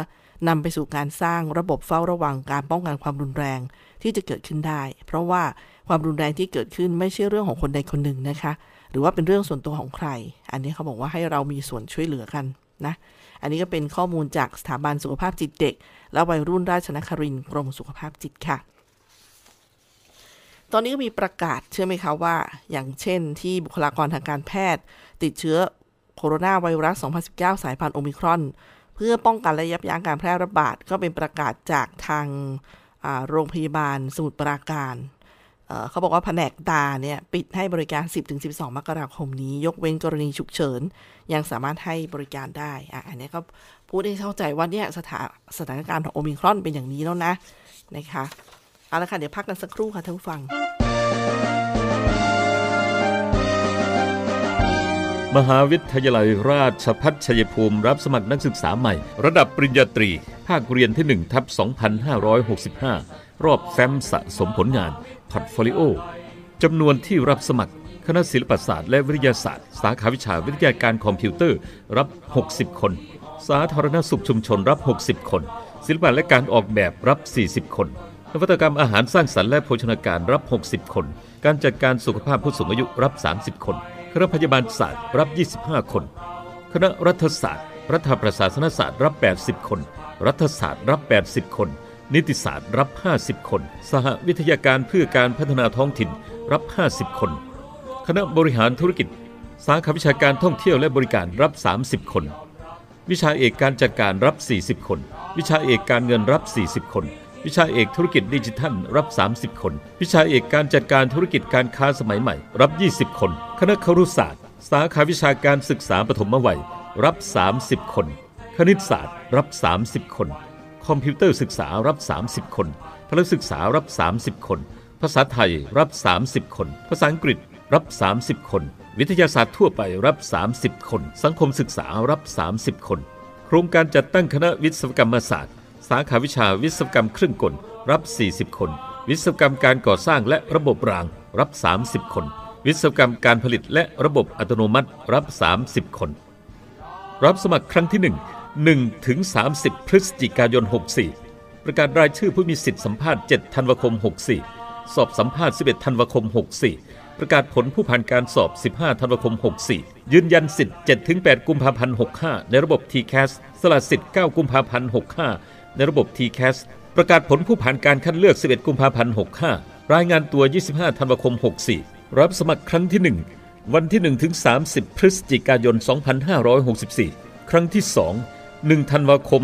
นำไปสู่การสร้างระบบเฝ้าระวังการป้องกันความรุนแรงที่จะเกิดขึ้นได้เพราะว่าความรุนแรงที่เกิดขึ้นไม่ใช่เรื่องของคนใดคนหนึ่งนะคะหรือว่าเป็นเรื่องส่วนตัวของใครอันนี้เขาบอกว่าให้เรามีส่วนช่วยเหลือกันนะอันนี้ก็เป็นข้อมูลจากสถาบันสุขภาพจิตเด็กและวัยรุ่นราชนครินทร์กรมสุขภาพจิตค่ะตอนนี้ก็มีประกาศเชื่อไหมคะว่าอย่างเช่นที่บุคลากรทางการแพทย์ติดเชื้อโคโรนาไวรัสสองพันสิบเก้าสายพันธุ์โอมิครอนเพื่อป้องกันและยับยั้งการแพร่ระบาดก็เป็นประกาศจากทางโรงพยาบาลสมุทรปราการเขาบอกว่าแผนกตาเนี่ยปิดให้บริการ สิบถึงสิบสอง มกราคมนี้ยกเว้นกรณีฉุกเฉินยังสามารถให้บริการได้อ่ะอันนี้ก็พูดให้เข้าใจว่าเนี่ยสถาสถานการณ์ของโอมิครอนเป็นอย่างนี้แล้วนะนะคะเอาละค่ะเดี๋ยวพักกันสักครู่ค่ะท่านผู้ฟังมหาวิทยาลัยราชภัฏชัยภูมิรับสมัครนักศึกษาใหม่ระดับปริญญาตรีภาคเรียนที่ หนึ่งทับสองพันห้าร้อยหกสิบห้ารอบแฟ้มสะสมผลงานพอร์ตโฟลิโอจำนวนที่รับสมัครคณะศิลปศาสตร์และวิทยาศาสตร์สาขาวิชาวิทยาการคอมพิวเตอร์รับหกสิบคนสาธารณสุขชุมชนรับหกสิบคนศิลปะและการออกแบบรับสี่สิบคนนวัตกรรมอาหารสร้างสรรค์และโภชนาการรับหกสิบคนการจัดการสุขภาพผู้สูงอายุรับสามสิบคนคณะพยาบาลศาสตร์รับยี่สิบห้าคนคณะรัฐศาสตร์รัฐประศาสนศาสตร์รับแปดสิบคนรัฐศาสตร์รับแปดสิบคนนิติศาสตร์รับห้าสิบคนสหวิทยาการเพื่อการพัฒนาท้องถิ่นรับห้าสิบคนคณะบริหารธุรกิจสาขาวิชาการท่องเที่ยวและบริการรับสามสิบคนวิชาเอกการจัดการรับสี่สิบคนวิชาเอกการเงินรับสี่สิบคนวิชาเอกธุรกิจดิจิทัลรับสามสิบคนวิชาเอกการจัดการธุรกิจการค้าสมัยใหม่รับยี่สิบคนคณะครุศาสตร์สาขาวิชาการศึกษาปฐมวัยรับสามสิบคนคณิตศาสตร์รับสามสิบคนคอมพิวเตอร์ศึกษารับสามสิบคนพละศึกษารับสามสิบคนภาษาไทยรับสามสิบคนภาษาอังกฤษรับสามสิบคนวิทยาศาสตร์ทั่วไปรับสามสิบคนสังคมศึกษารับสามสิบคนโครงการจัดตั้งคณะวิศวกรรมศาสตร์สาขาวิชาวิศวกรรมเครื่องกลรับสี่สิบคนวิศวกรรมการก่อสร้างและระบบรางรับสามสิบคนวิศวกรรมการผลิตและระบบอัตโนมัติรับสามสิบคนรับสมัครครั้งที่หนึ่ง หนึ่งถึงสามสิบพฤศจิกายนหกสี่ประกาศรายชื่อผู้มีสิทธิสัมภาษณ์เจ็ดธันวาคมหกสี่สอบสัมภาษณ์สิบเอ็ดธันวาคมหกสี่ประกาศผลผู้ผ่านการสอบสิบห้าธันวาคมหกสี่ยืนยันสิทธิ์เจ็ดถึงแปดกุมภาพันธ์หกห้าในระบบ ที แคส สละสิทธิ์เก้ากุมภาพันธ์หกห้าในระบบ ที แคส ประกาศผลผู้ผ่านการคัดเลือกสิบเอ็ดกุมภาพันธ์หกห้ารายงานตัวยี่สิบห้าธันวาคมหกสี่รับสมัครครั้งที่หนึ่งวันที่หนึ่งถึงสามสิบพฤศจิกายนสองพันห้าร้อยหกสิบสี่ครั้งที่สอง หนึ่งธันวาคม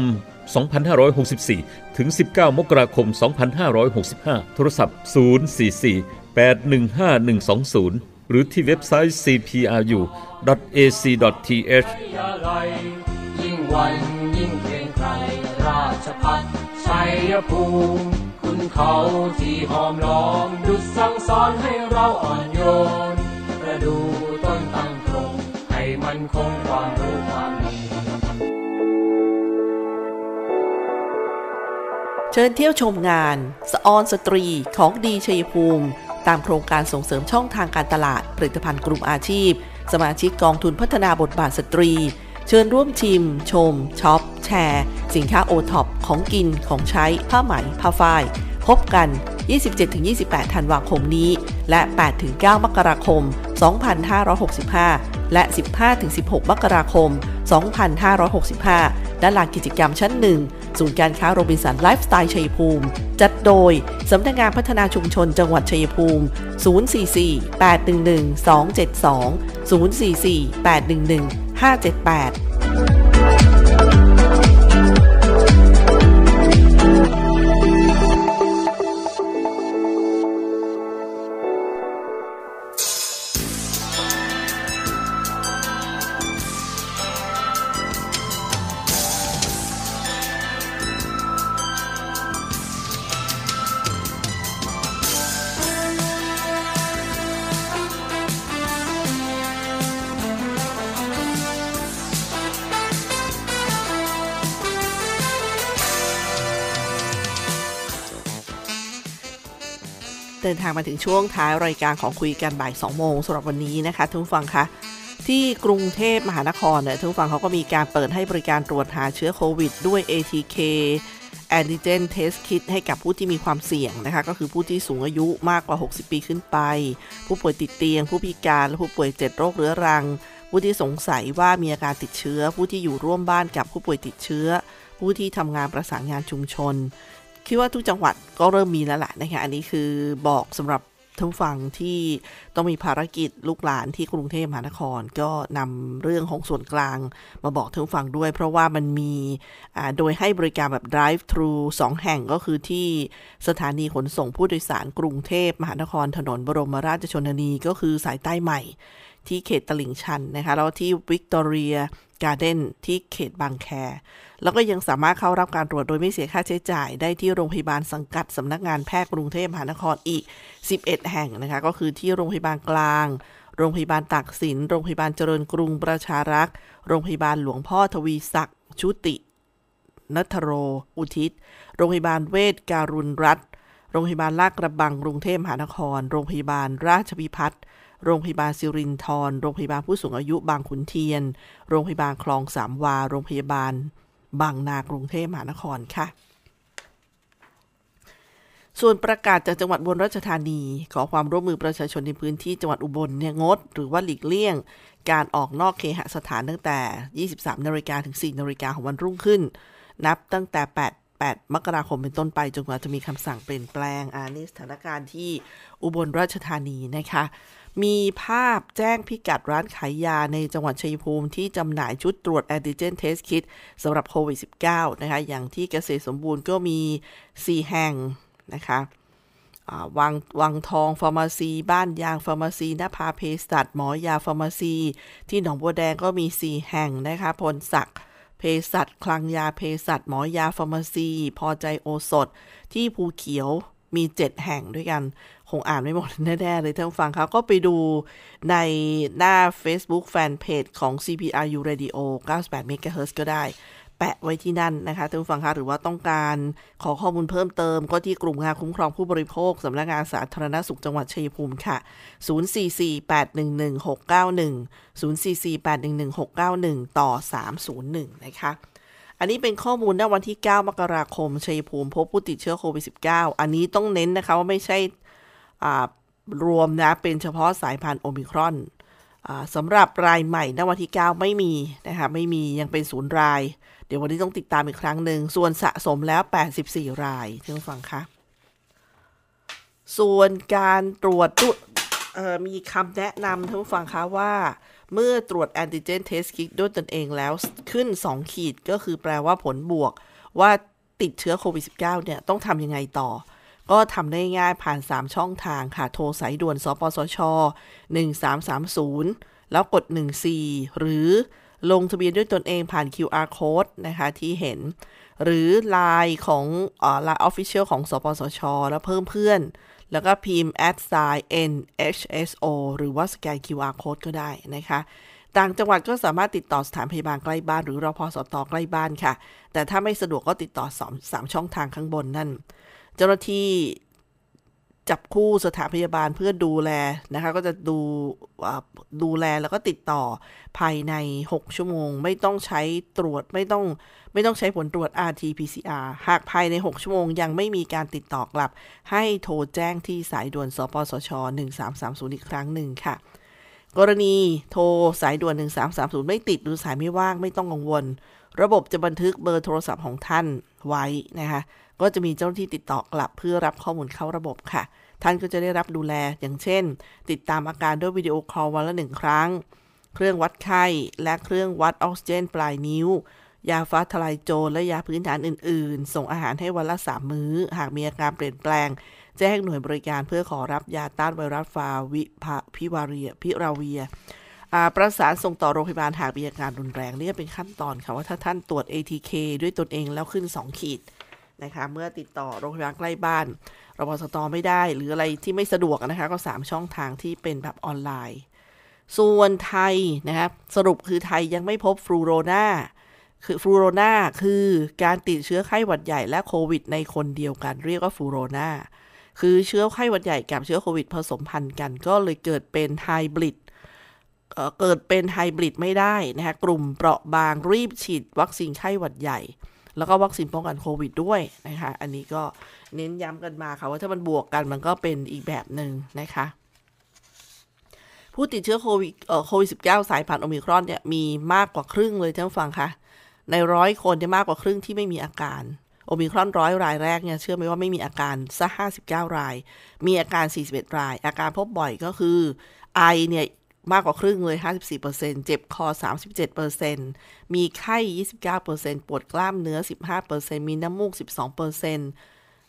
สองพันห้าร้อยหกสิบสี่ถึงสิบเก้ามกราคมสองพันห้าร้อยหกสิบห้าโทรศัพท์ศูนย์ สี่ สี่ แปด หนึ่ง ห้า หนึ่ง สอง ศูนย์หรือที่เว็บไซต์ ซี พี อาร์ ยู ดอท เอ ซี ดอท ที เอช ยิ่งวันยิ่งเก่งใครราชภัฏชัยภูมิคุณเขาที่หอมล้อมดุจสั่งสอนให้เราอ่อนโยนประดูต้นตั้งตรงให้มันคงความรู้ความดีเชิญเที่ยวชมงานสะออนสตรีของดีชัยภูมิตามโครงการส่งเสริมช่องทางการตลาดผลิตภัณฑ์กลุ่มอาชีพสมาชิกกองทุนพัฒนาบทบาทสตรีเชิญร่วมชิมชมช็อปแชร์สินค้าโอท็อปของกินของใช้ผ้าไหมผ้าฝ้ายพบกัน ยี่สิบเจ็ดถึงยี่สิบแปด ธันวาคมนี้และ แปดถึงเก้า มกราคม สองพันห้าร้อยหกสิบห้า และ สิบห้าถึงสิบหก มกราคม สองพันห้าร้อยหกสิบห้า ด้านหลังกิจกรรมชั้นหนึ่งศูนย์การค้าโรบินสันไลฟ์สไตล์ชัยภูมิจัดโดยสำนักงานพัฒนาชุมชนจังหวัดชัยภูมิศูนย์ สี่ สี่ แปด หนึ่ง หนึ่ง สอง เจ็ด สอง ศูนย์ สี่ สี่ แปด หนึ่ง หนึ่งห้าเจ็ดแปดเดินทางมาถึงช่วงท้ายรายการของคุยกันบ่ายสองโมงสำหรับวันนี้นะคะทุกผู้ฟังคะ ที่กรุงเทพมหานครเนี่ยทุกฝั่งเขาก็มีการเปิดให้บริการตรวจหาเชื้อโควิดด้วย เอ ที เค Antigen Test Kit ให้กับผู้ที่มีความเสี่ยงนะคะก็คือผู้ที่สูงอายุมากกว่าหกสิบปีขึ้นไปผู้ป่วยติดเตียงผู้พิการและผู้ป่วยเจ็ดโรคเรื้อรังผู้ที่สงสัยว่ามีอาการติดเชื้อผู้ที่อยู่ร่วมบ้านกับผู้ป่วยติดเชื้อผู้ที่ทำงานประสานงานชุมชนคิดว่าทุกจังหวัดก็เริ่มมีแล้วล่ะนะคะอันนี้คือบอกสำหรับท่านฟังที่ต้องมีภารกิจลูกหลานที่กรุงเทพมหานครก็นำเรื่องของส่วนกลางมาบอกท่านฟังด้วยเพราะว่ามันมีโดยให้บริการแบบ drive through สองแห่งก็คือที่สถานีขนส่งผู้โดยสารกรุงเทพมหานครถนนบรมราชชนนีก็คือสายใต้ใหม่ที่เขตตลิ่งชันนะคะแล้วที่วิกตอเรียการ์เด้นที่เขตบางแคแล้วก็ยังสามารถเข้ารับการตรวจโดยไม่เสียค่าใช้จ่ายได้ที่โรงพยาบาลสังกัดสำนักงานแพทย์กรุงเทพมหานครอีกสิบเอ็ดแห่งนะคะก็คือที่โรงพยาบาลกลางโรงพยาบาลตากสินโรงพยาบาลเจริญกรุงประชารักษ์โรงพยาบาลหลวงพ่อทวีศักดิ์ชุตินัทโรอุทิศโรงพยาบาลเวชการุณรัตน์โรงพยาบาลลาดกระบังกรุงเทพมหานครโรงพยาบาลราชพิพัฒน์โรงพยาบาลสิรินธรโรงพยาบาลผู้สูงอายุบางขุนเทียนโรงพยาบาลคลองสามวาโรงพยาบาลบางนากรุงเทพมหานครค่ะส่วนประกาศจากจังหวัดอุบลราชธานีขอความร่วมมือประชาชนในพื้นที่จังหวัดอุบลเนี่ยงดหรือว่าหลีกเลี่ยงการออกนอกเคหสถานตั้งแต่ ยี่สิบสามนาฬิกา ถึง สี่นาฬิกา ของวันรุ่งขึ้นนับตั้งแต่แปดมกราคมเป็นต้นไปจนกว่าจะมีคำสั่งเปลี่ยนแปลงอันนี้สถานการณ์ที่อุบลราชธานีนะคะมีภาพแจ้งพิกัดร้านขายยาในจังหวัดชัยภูมิที่จำหน่ายชุดตรวจแอนติเจนเทสคิทสำหรับโควิด สิบเก้า นะคะอย่างที่เกษตรสมบูรณ์ก็มีสี่แห่งนะคะวังวังทองฟาร์มาซีบ้านยางฟาร์มาซีนภาเภสัชหมอยาฟาร์มาซีที่หนองบัวแดงก็มีสี่แห่งนะคะพลศักดิ์เภสัชคลังยาเภสัชหมอยาฟาร์มาซีพอใจโอสถที่ภูเขียวมีเจ็ดแห่งด้วยกันคงอ่านไม่หมดแน่ๆเลยท่านผู้ฟังเขาก็ไปดูในหน้า Facebook Fanpage ของ ซี พี อาร์ ยู Radio เก้าสิบแปดเมกะเฮิรตซ์ ก็ได้แปะไว้ที่นั่นนะคะท่านผู้ฟังคะหรือว่าต้องการขอข้อมูลเพิ่มเติมก็ที่กลุ่มงานคุ้มครองผู้บริโภคสำนักงานสาธารณสุขจังหวัดชัยภูมิค่ะศูนย์ สี่ สี่ แปด หนึ่ง หนึ่ง หก เก้า หนึ่ง ศูนย์ สี่ สี่ แปด หนึ่ง หนึ่ง หก เก้า หนึ่งต่อสามศูนย์หนึ่งนะคะอันนี้เป็นข้อมูลณวันที่เก้ามกราคมชัยภูมิพบผู้ติดเชื้อโควิด สิบเก้า อันนี้ต้องเน้นนะคะว่าไม่ใช่รวมนะเป็นเฉพาะสายพันธุ์โอมิครอนสำหรับรายใหม่ณวันที่เก้าไม่มีนะคะไม่มียังเป็นศูนย์รายเดี๋ยววันนี้ต้องติดตามอีกครั้งหนึ่งส่วนสะสมแล้วแปดสิบสี่รายท่านผู้ฟังคะส่วนการตรวจมีคำแนะนำท่านผู้ฟังคะว่าเมื่อตรวจแอนติเจนเทสคิทด้วยตนเองแล้วขึ้นสองขีดก็คือแปลว่าผลบวกว่าติดเชื้อโควิด สิบเก้า เนี่ยต้องทำยังไงต่อก็ทำได้ง่ายผ่านสามช่องทางค่ะโทรสายด่วนสปสชหนึ่งสามสามศูนย์แล้วกดหนึ่งสี่หรือลงทะเบียนด้วยตนเองผ่าน คิว อาร์ Code นะคะที่เห็นหรือ ไลน์ ของเอ่อ ไลน์ Official ของสปสชแล้วเพิ่มเพื่อนแล้วก็พิมพ์ แอท ไซน์ เอ็น เอช เอส โอ หรือว่าสแกน คิว อาร์ Code ก็ได้นะคะต่างจังหวัดก็สามารถติดต่อสถานพยาบาลใกล้บ้านหรือรพสตใกล้บ้านค่ะแต่ถ้าไม่สะดวกก็ติดต่อสามช่องทางข้างบนนั่นเจ้าหน้าที่จับคู่สถานพยาบาลเพื่อดูแลนะคะก็จะดูดูแลแล้วก็ติดต่อภายในหกชั่วโมงไม่ต้องใช้ตรวจไม่ต้องไม่ต้องใช้ผลตรวจ อาร์ ที พี ซี อาร์ หากภายในหกชั่วโมงยังไม่มีการติดต่อกลับให้โทรแจ้งที่สายด่วนสปสชหนึ่งสามสามศูนย์อีกครั้งหนึ่งค่ะกรณีโทรสายด่วนหนึ่งสามสามศูนย์ไม่ติดหรือสายไม่ว่างไม่ต้องกังวลระบบจะบันทึกเบอร์โทรศัพท์ของท่านไว้นะคะก็จะมีเจ้าหน้าที่ติดต่อกลับเพื่อรับข้อมูลเข้าระบบค่ะท่านก็จะได้รับดูแลอย่างเช่นติดตามอาการด้วยวิดีโอคอลวันละหนึ่งครั้งเครื่องวัดไข้และเครื่องวัดออกซิเจนปลายนิ้วยาฟ้าทลายโจรและยาพื้นฐานอื่นๆส่งอาหารให้วันละสามมื้อหากมีอาการเปลี่ยนแปลงแจ้งหน่วยบริการเพื่อขอรับยาต้านไวรัสฟาวิพิวาเรียพิราเวียประสานส่งต่อโรงพยาบาลหากมีอาการรุนแรงนี่เป็นขั้นตอนค่ะว่าถ้าท่านตรวจ เอ ที เค ด้วยตนเองแล้วขึ้นสองขีดนะคะเมื่อติดต่อโรงพยาบาลใกล้บ้านรพสตไม่ได้หรืออะไรที่ไม่สะดวกนะคะก็สามช่องทางที่เป็นแบบออนไลน์ส่วนไทยนะครับสรุปคือไทยยังไม่พบฟลูโรนาคือฟลูโรนาคือการติดเชื้อไข้หวัดใหญ่และโควิดในคนเดียวกันเรียกว่าฟลูโรนาคือเชื้อไข้หวัดใหญ่กับเชื้อโควิดผสมพันธุ์กันก็เลยเกิดเป็นไฮบริด เกิดเป็นไฮบริดไม่ได้นะคะกลุ่มเปราะบางรีบฉีดวัคซีนไข้หวัดใหญ่แล้วก็วัคซีนป้องกันโควิดด้วยนะคะอันนี้ก็เน้นย้ำกันมาค่ะว่าถ้ามันบวกกันมันก็เป็นอีกแบบหนึ่งนะคะผู้ติดเชื้อโควิดโควิดสิบเก้า สายพันธุ์โอมิครอนเนี่ยมีมากกว่าครึ่งเลยท่านฟังค่ะในหนึ่งร้อยคนจะมากกว่าครึ่งที่ไม่มีอาการโอมิครอนหนึ่งร้อยรายแรกเนี่ยเชื่อไหมว่าไม่มีอาการซะห้าสิบเก้ารายมีอาการสี่สิบเอ็ดรายอาการพบบ่อยก็คือไอเนี่ยมากกว่าครึ่งเลย ห้าสิบสี่เปอร์เซ็นต์ เจ็บคอ สามสิบเจ็ดเปอร์เซ็นต์ มีไข้ ยี่สิบเก้าเปอร์เซ็นต์ ปวดกล้ามเนื้อ สิบห้าเปอร์เซ็นต์ มีน้ำมูก สิบสองเปอร์เซ็นต์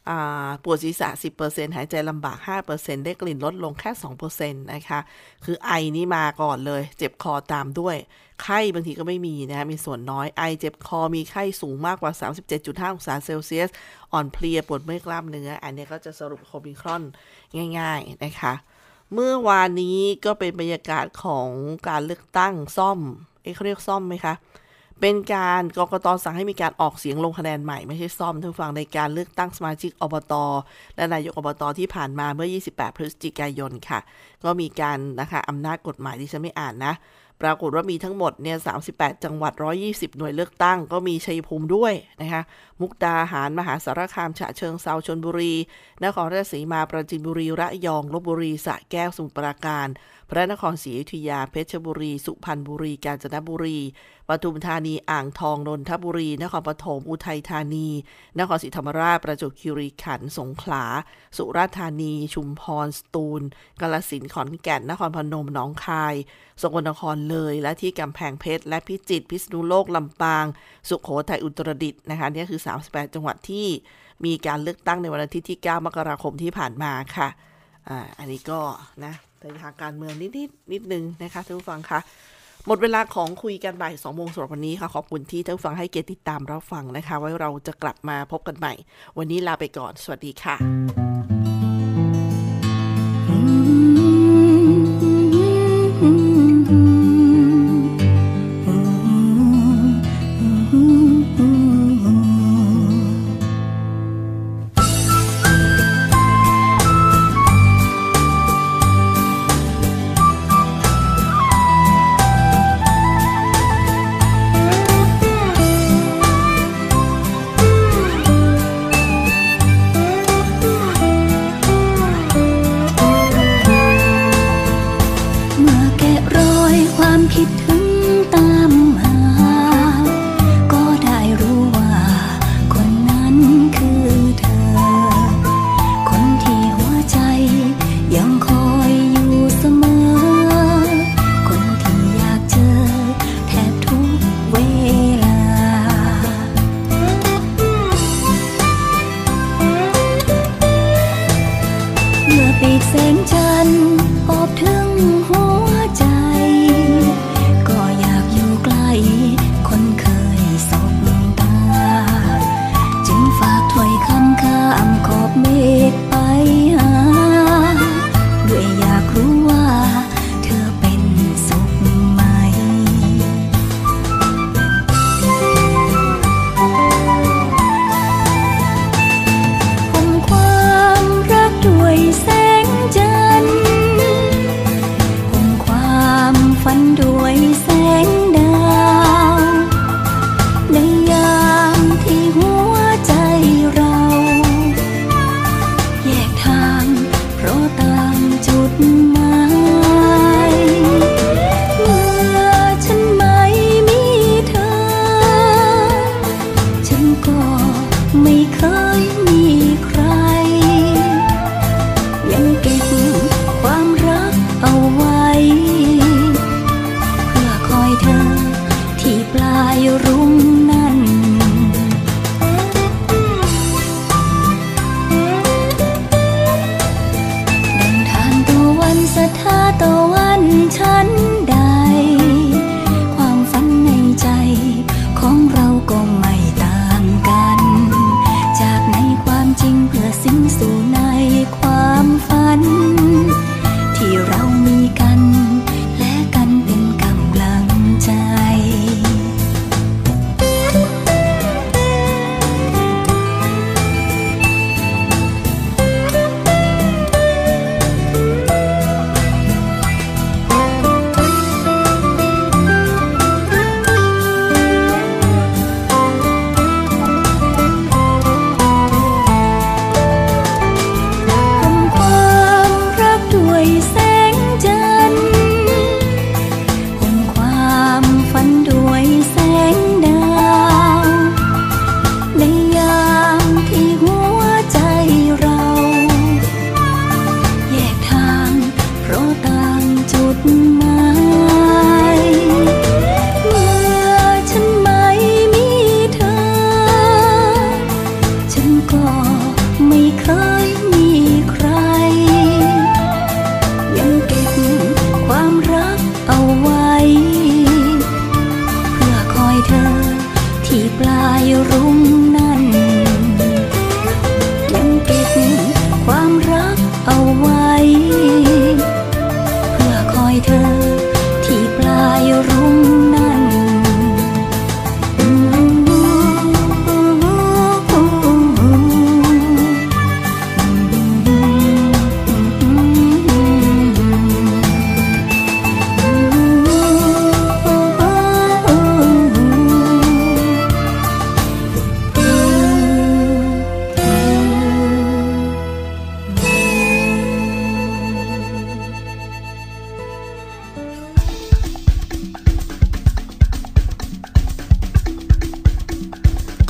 อ่าปวดศีรษะ สิบเปอร์เซ็นต์ หายใจลำบาก ห้าเปอร์เซ็นต์ ได้กลิ่นลดลงแค่ สองเปอร์เซ็นต์ นะคะคือไอนี่มาก่อนเลยเจ็บคอตามด้วยไข้บางทีก็ไม่มีนะมีส่วนน้อยไอเจ็บคอมีไข้สูงมากกว่า สามสิบเจ็ดจุดห้า องศาเซลเซียสอ่อนเพลียปวดเมื่อยกล้ามเนื้ออันนี้ก็จะสรุปโอมิครอนง่ายๆนะคะเมื่อวานนี้ก็เป็นบรรยากาศของการเลือกตั้งซ่อมเอ๊ะเขาเรียกซ่อมไหมคะเป็นการกกต.สั่งให้มีการออกเสียงลงคะแนนใหม่ไม่ใช่ซ่อมทางฝั่งในการเลือกตั้งสมาชิกอบต.และนายกอบต.ที่ผ่านมาเมื่อยี่สิบแปดพฤศจิกายนค่ะก็มีการนะคะอำนาจกฎหมายที่ฉันไม่อ่านนะปรากฏว่ามีทั้งหมดเนี่ยสามสิบแปดจังหวัดหนึ่งร้อยยี่สิบหน่วยเลือกตั้งก็มีชัยภูมิด้วยนะคะมุกดาหารมหาสารคามฉะเชิงเทราชลบุรีนครราชสีมาปราจีนบุรีระยองลพบุรีสระแก้วสมุทรปราการพระนครศรีอยุธยาเพชรบุรีสุพรรณบุรีกาญจนบุรีปทุมธานีอ่างทองนนทบุรีนครปฐมอุทัยธานีนครศรีธรรมราชประจวบคีรีขันธ์สงขลาสุราษฎร์ธานีชุมพรสตูลกาฬสินธุ์ขอนแก่นนครพนมหนองคายสกลนครเลยและที่กำแพงเพชรและพิจิตรพิษณุโลกลำปางสุโขทัยอุตรดิตถ์นะคะนี่คือสามสิบแปดจังหวัดที่มีการเลือกตั้งในวันอาทิตย์ที่เก้ามกราคมที่ผ่านมาค่ะอ่าอันนี้ก็นะแต่ทางการเมืองนิดนิดนิดนึงนะคะท่านผู้ฟังคะหมดเวลาของคุยกันบ่ายสองโมงสำหรับวันนี้ค่ะขอบคุณที่ท่านผู้ฟังให้เกียรติติดตามรับฟังนะคะไว้เราจะกลับมาพบกันใหม่วันนี้ลาไปก่อนสวัสดีค่ะ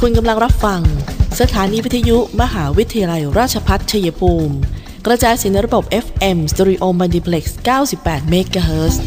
คุณกำลังรับฟังสถานีวิทยุมหาวิทยาลัยราชภัฏชัยภูมิกระจายเสียงในระบบ เอฟ เอ็ม Stereo Multiplex เก้าสิบแปด เมกะเฮิรตซ์